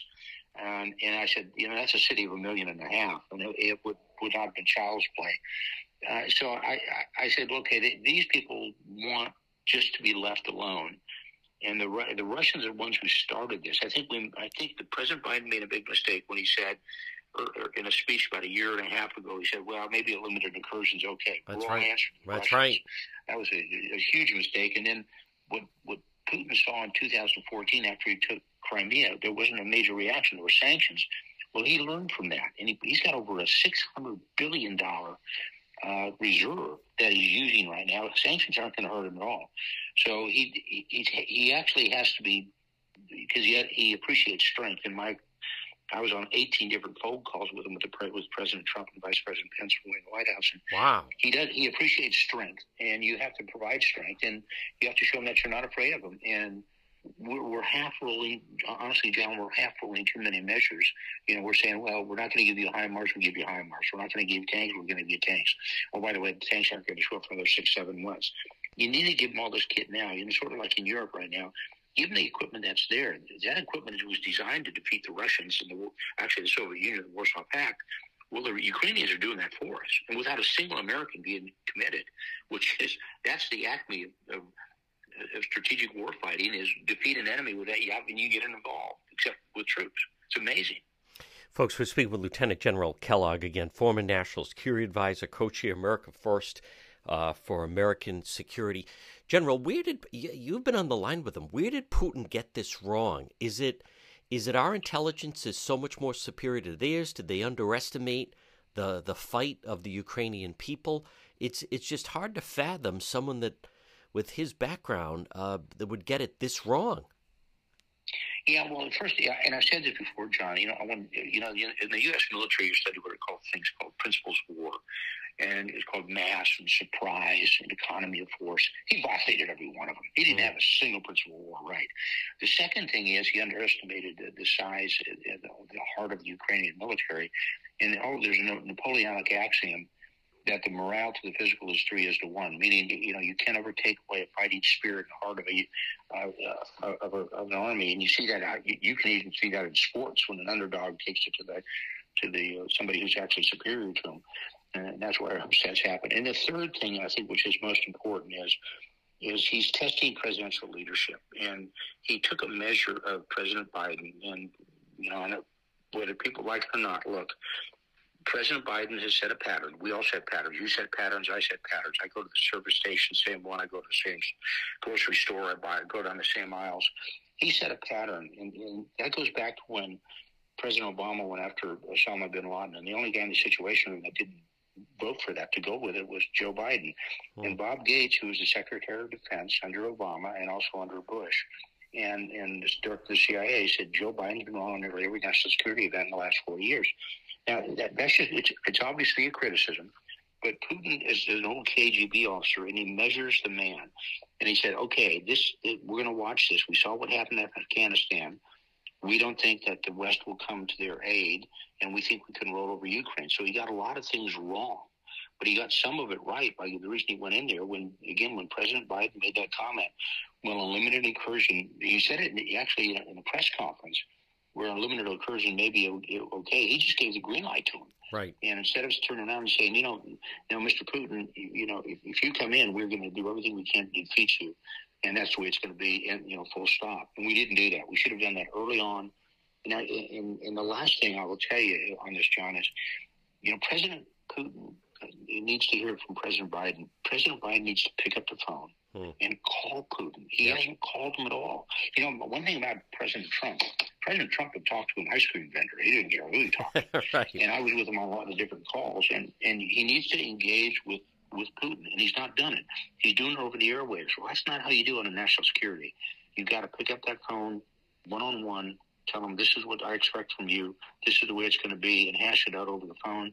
And, and I said, you know, that's a city of a million and a half, and it, it would, would not have been child's play. Uh, so I, I, I said, okay, they, these people want just to be left alone. And the the Russians are the ones who started this. I think we, I think the President Biden made a big mistake when he said, or, or in a speech about a year and a half ago, he said, well, maybe a limited incursion is okay. That's Wrong right. answer. That's Russians. Right. That was a, a huge mistake. And then what, what Putin saw in two thousand fourteen after he took Crimea, there wasn't a major reaction. There were sanctions. Well, he learned from that. And he, he's got over a six hundred billion dollars Uh, reserve that he's using right now. Sanctions aren't going to hurt him at all. So he he he actually has to be, because he he appreciates strength. And my I was on eighteen different phone calls with him with the with President Trump and Vice President Pence from the White House. And wow. He does he appreciates strength, and you have to provide strength, and you have to show him that you're not afraid of him. And We're, we're half rolling, honestly, John, we're half rolling too many measures. You know, we're saying, well, we're not going to give you high marks, we'll give you high marks. We're not going to give you tanks, we're going to give you tanks. Oh, by the way, the tanks aren't going to show up for another six, seven months. You need to give them all this kit now. You know, sort of like in Europe right now. Give them the equipment that's there. That equipment was designed to defeat the Russians and the, actually the Soviet Union, the Warsaw Pact. Well, the Ukrainians are doing that for us, and without a single American being committed, which is, that's the acme of, of Of strategic war fighting, is defeat an enemy without having you get involved, except with troops. It's amazing. Folks, we're speaking with Lieutenant General Kellogg again, former National Security Advisor, co-chair America First uh, for American Security. General, where did you've been on the line with him? Where did Putin get this wrong? Is it is it our intelligence is so much more superior to theirs? Did they underestimate the the fight of the Ukrainian people? It's it's just hard to fathom someone that, with his background, uh, that would get it this wrong. Yeah, well, first, yeah, and I've said this before, John, you know, I want, you know, in the U S military, you study what are called things called principles of war, and it's called mass and surprise and economy of force. He violated every one of them. He didn't mm-hmm. have a single principle of war right. The second thing is he underestimated the, the size, the, the heart of the Ukrainian military, and oh, there's a Napoleonic axiom that the morale to the physical is three is to one, meaning, you know, you can't ever take away a fighting spirit and heart of a, uh, uh, of, a of an army. And you see that, out, you, you can even see that in sports when an underdog takes it to the, to the, uh, somebody who's actually superior to them. And that's where upsets happen. And the third thing I think, which is most important is, is he's testing presidential leadership. And he took a measure of President Biden and, you know, and whether people like it or not, look, President Biden has set a pattern. We all set patterns. You set patterns. I set patterns. I go to the service station, same one. I go to the same grocery store. I buy. I go down the same aisles. He set a pattern, and, and that goes back to when President Obama went after Osama bin Laden, and the only guy in the Situation Room that didn't vote for that to go with it was Joe Biden. Hmm. And Bob Gates, who was the Secretary of Defense under Obama and also under Bush, and, and the director of the C I A, said Joe Biden's been wrong on every national security event in the last four years. Now, that, that's just, it's, it's obviously a criticism, but Putin is an old K G B officer, and he measures the man. And he said, okay, this we're going to watch this. We saw what happened in Afghanistan. We don't think that the West will come to their aid, and we think we can roll over Ukraine. So he got a lot of things wrong, but he got some of it right by the reason he went in there. When, again, when President Biden made that comment, well, a limited incursion, he said it in, actually in a press conference, where a limited incursion may be okay. He just gave the green light to him. Right. And instead of turning around and saying, you know, now, Mister Putin, you know, if, if you come in, we're going to do everything we can to defeat you. And that's the way it's going to be, and, you know, full stop. And we didn't do that. We should have done that early on. And, I, and, and the last thing I will tell you on this, John, is, you know, President Putin needs to hear from President Biden. President Biden needs to pick up the phone hmm. and call Putin. He yeah. hasn't called him at all. You know, one thing about President Trump, President Trump would talk to an ice cream vendor. He didn't care who he talked to. Right. And I was with him on a lot of different calls. And, and he needs to engage with, with Putin, and he's not done it. He's doing it over the airwaves. Well, that's not how you do it in national security. You've got to pick up that phone one-on-one, tell him this is what I expect from you, this is the way it's going to be, and hash it out over the phone.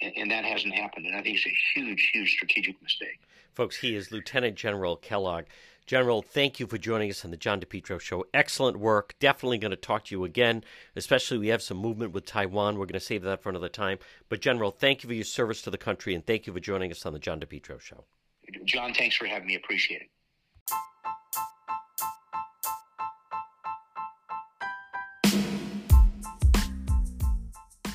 And, and that hasn't happened. And I think it's a huge, huge strategic mistake. Folks, he is Lieutenant General Kellogg. General, thank you for joining us on the John DePetro Show. Excellent work. Definitely going to talk to you again, especially we have some movement with Taiwan. We're going to save that for another time. But, General, thank you for your service to the country, and thank you for joining us on the John DePetro Show. John, thanks for having me. Appreciate it.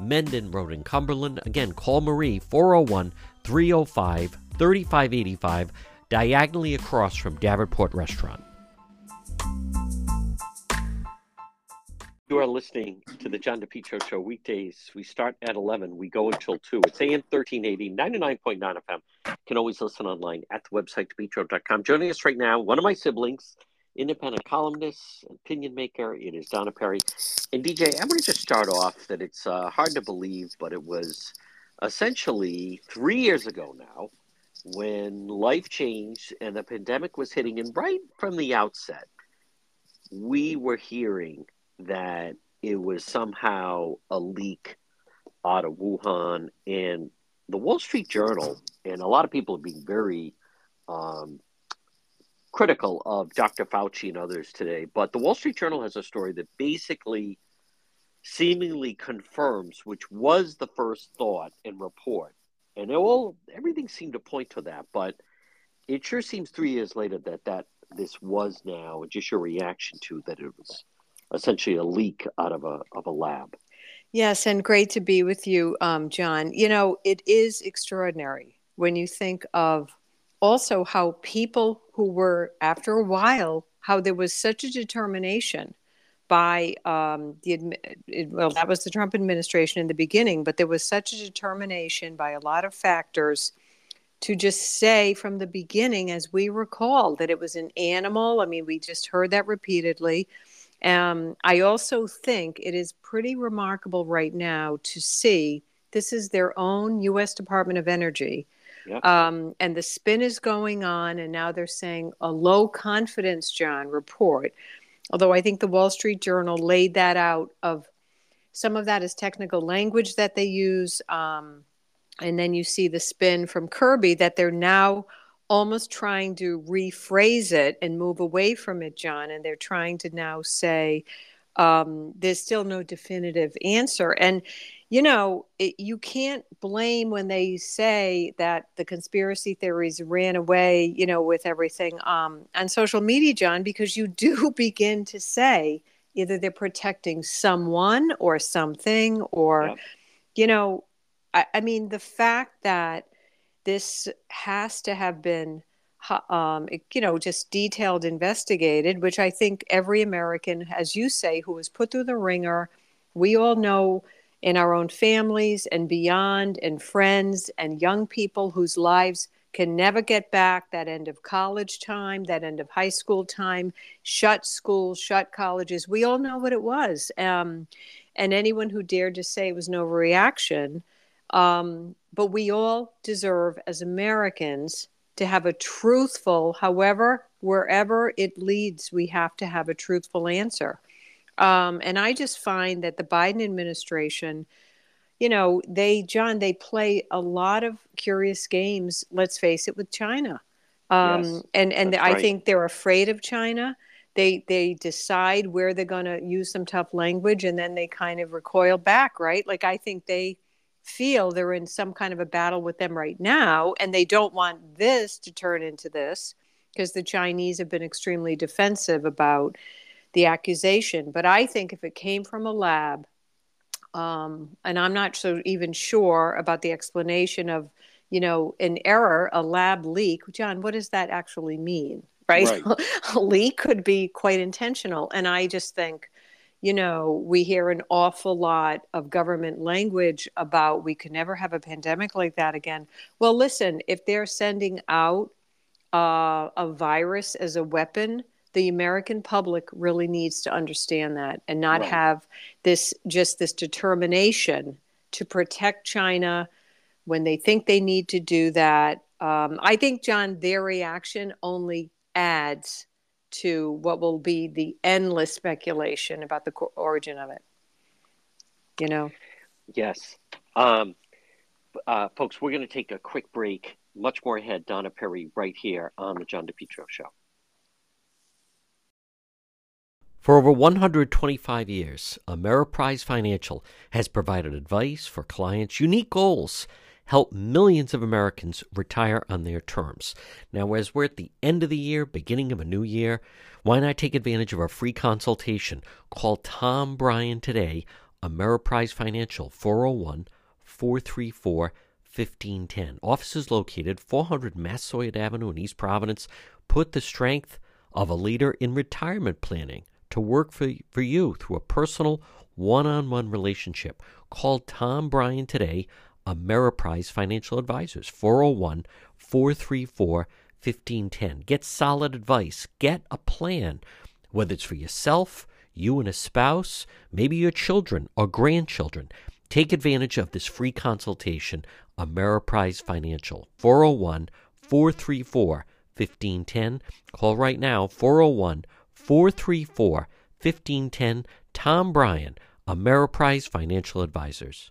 Menden Road in Cumberland. Again, call Marie, four oh one, three oh five, three five eight five, diagonally across from Davenport Restaurant. You are listening to the John DePetro Show weekdays. We start at eleven. We go until two. It's A M thirteen eighty, ninety-nine point nine F M. You can always listen online at the website, depetro dot com. Joining us right now, one of my siblings, independent columnist, opinion maker. It is Donna Perry. And D J, I want to just start off that it's uh, hard to believe, but it was essentially three years ago now when life changed and the pandemic was hitting. And right from the outset, we were hearing that it was somehow a leak out of Wuhan. And the Wall Street Journal, and a lot of people have been very um, – critical of Doctor Fauci and others today, but the Wall Street Journal has a story that basically seemingly confirms, which was the first thought and report, And it all, everything seemed to point to that. But it sure seems three years later that, that this was now just your reaction to that. It was essentially a leak out of a of a lab. Yes, and great to be with you, um, John. You know, it is extraordinary when you think of also how people who were, after a while, how there was such a determination by um, the, it, well, that was the Trump administration in the beginning, but there was such a determination by a lot of factors to just say from the beginning, as we recall, that it was an animal. I mean, we just heard that repeatedly. Um, I also think it is pretty remarkable right now to see this is their own U S Department of Energy. Yep. Um, and the spin is going on. And now they're saying a low confidence, John, report. Although I think the Wall Street Journal laid that out of some of that is technical language that they use. Um, and then you see the spin from Kirby that they're now almost trying to rephrase it and move away from it, John. And they're trying to now say um, there's still no definitive answer. And, you know, it, you can't blame when they say that the conspiracy theories ran away, you know, with everything um, on social media, John, because you do begin to say either they're protecting someone or something or, yeah. you know, I, I mean, the fact that this has to have been, um, you know, just detailed investigated, which I think every American, as you say, who was put through the ringer, we all know in our own families and beyond and friends and young people whose lives can never get back, that end of college time, that end of high school time, shut schools, shut colleges. We all know what it was. Um, and anyone who dared to say it was an overreaction, um, but we all deserve as Americans to have a truthful, however, wherever it leads, we have to have a truthful answer. Um, and I just find that the Biden administration, you know, they, John, they play a lot of curious games, let's face it, with China. Um, yes, and and I right. think they're afraid of China. They they decide where they're going to use some tough language and then they kind of recoil back, right? Like I think they feel they're in some kind of a battle with them right now, and they don't want this to turn into this because the Chinese have been extremely defensive about the accusation. But I think if it came from a lab, um, and I'm not so even sure about the explanation of, you know, an error, a lab leak. John, what does that actually mean? Right? right. A leak could be quite intentional. And I just think, you know, we hear an awful lot of government language about we could never have a pandemic like that again. Well, listen, if they're sending out uh, a virus as a weapon, the American public really needs to understand that and not right. have this just this determination to protect China when they think they need to do that. Um, I think, John, their reaction only adds to what will be the endless speculation about the co- origin of it. You know? Yes. Um, uh, folks, we're going to take a quick break. Much more ahead. Donna Perry right here on The John DePetro Show. For over one hundred twenty-five years, Ameriprise Financial has provided advice for clients' unique goals, help millions of Americans retire on their terms. Now, as we're at the end of the year, beginning of a new year, why not take advantage of our free consultation? Call Tom Bryan today, Ameriprise Financial, four oh one, four three four, one five one oh. Office is located four hundred Massasoit Avenue in East Providence. Put the strength of a leader in retirement planning to work for, for you through a personal one-on-one relationship. Call Tom Bryan today, Ameriprise Financial Advisors, four oh one, four three four, one five one oh. Get solid advice. Get a plan, whether it's for yourself, you and a spouse, maybe your children or grandchildren. Take advantage of this free consultation, Ameriprise Financial, four oh one, four three four, one five one oh. Call right now, four oh one, four three four, one five one oh. Tom Bryan, Ameriprise Financial Advisors.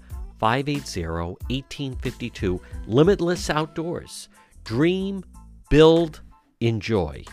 five eight zero, one eight five two. Limitless Outdoors. Dream, build, enjoy.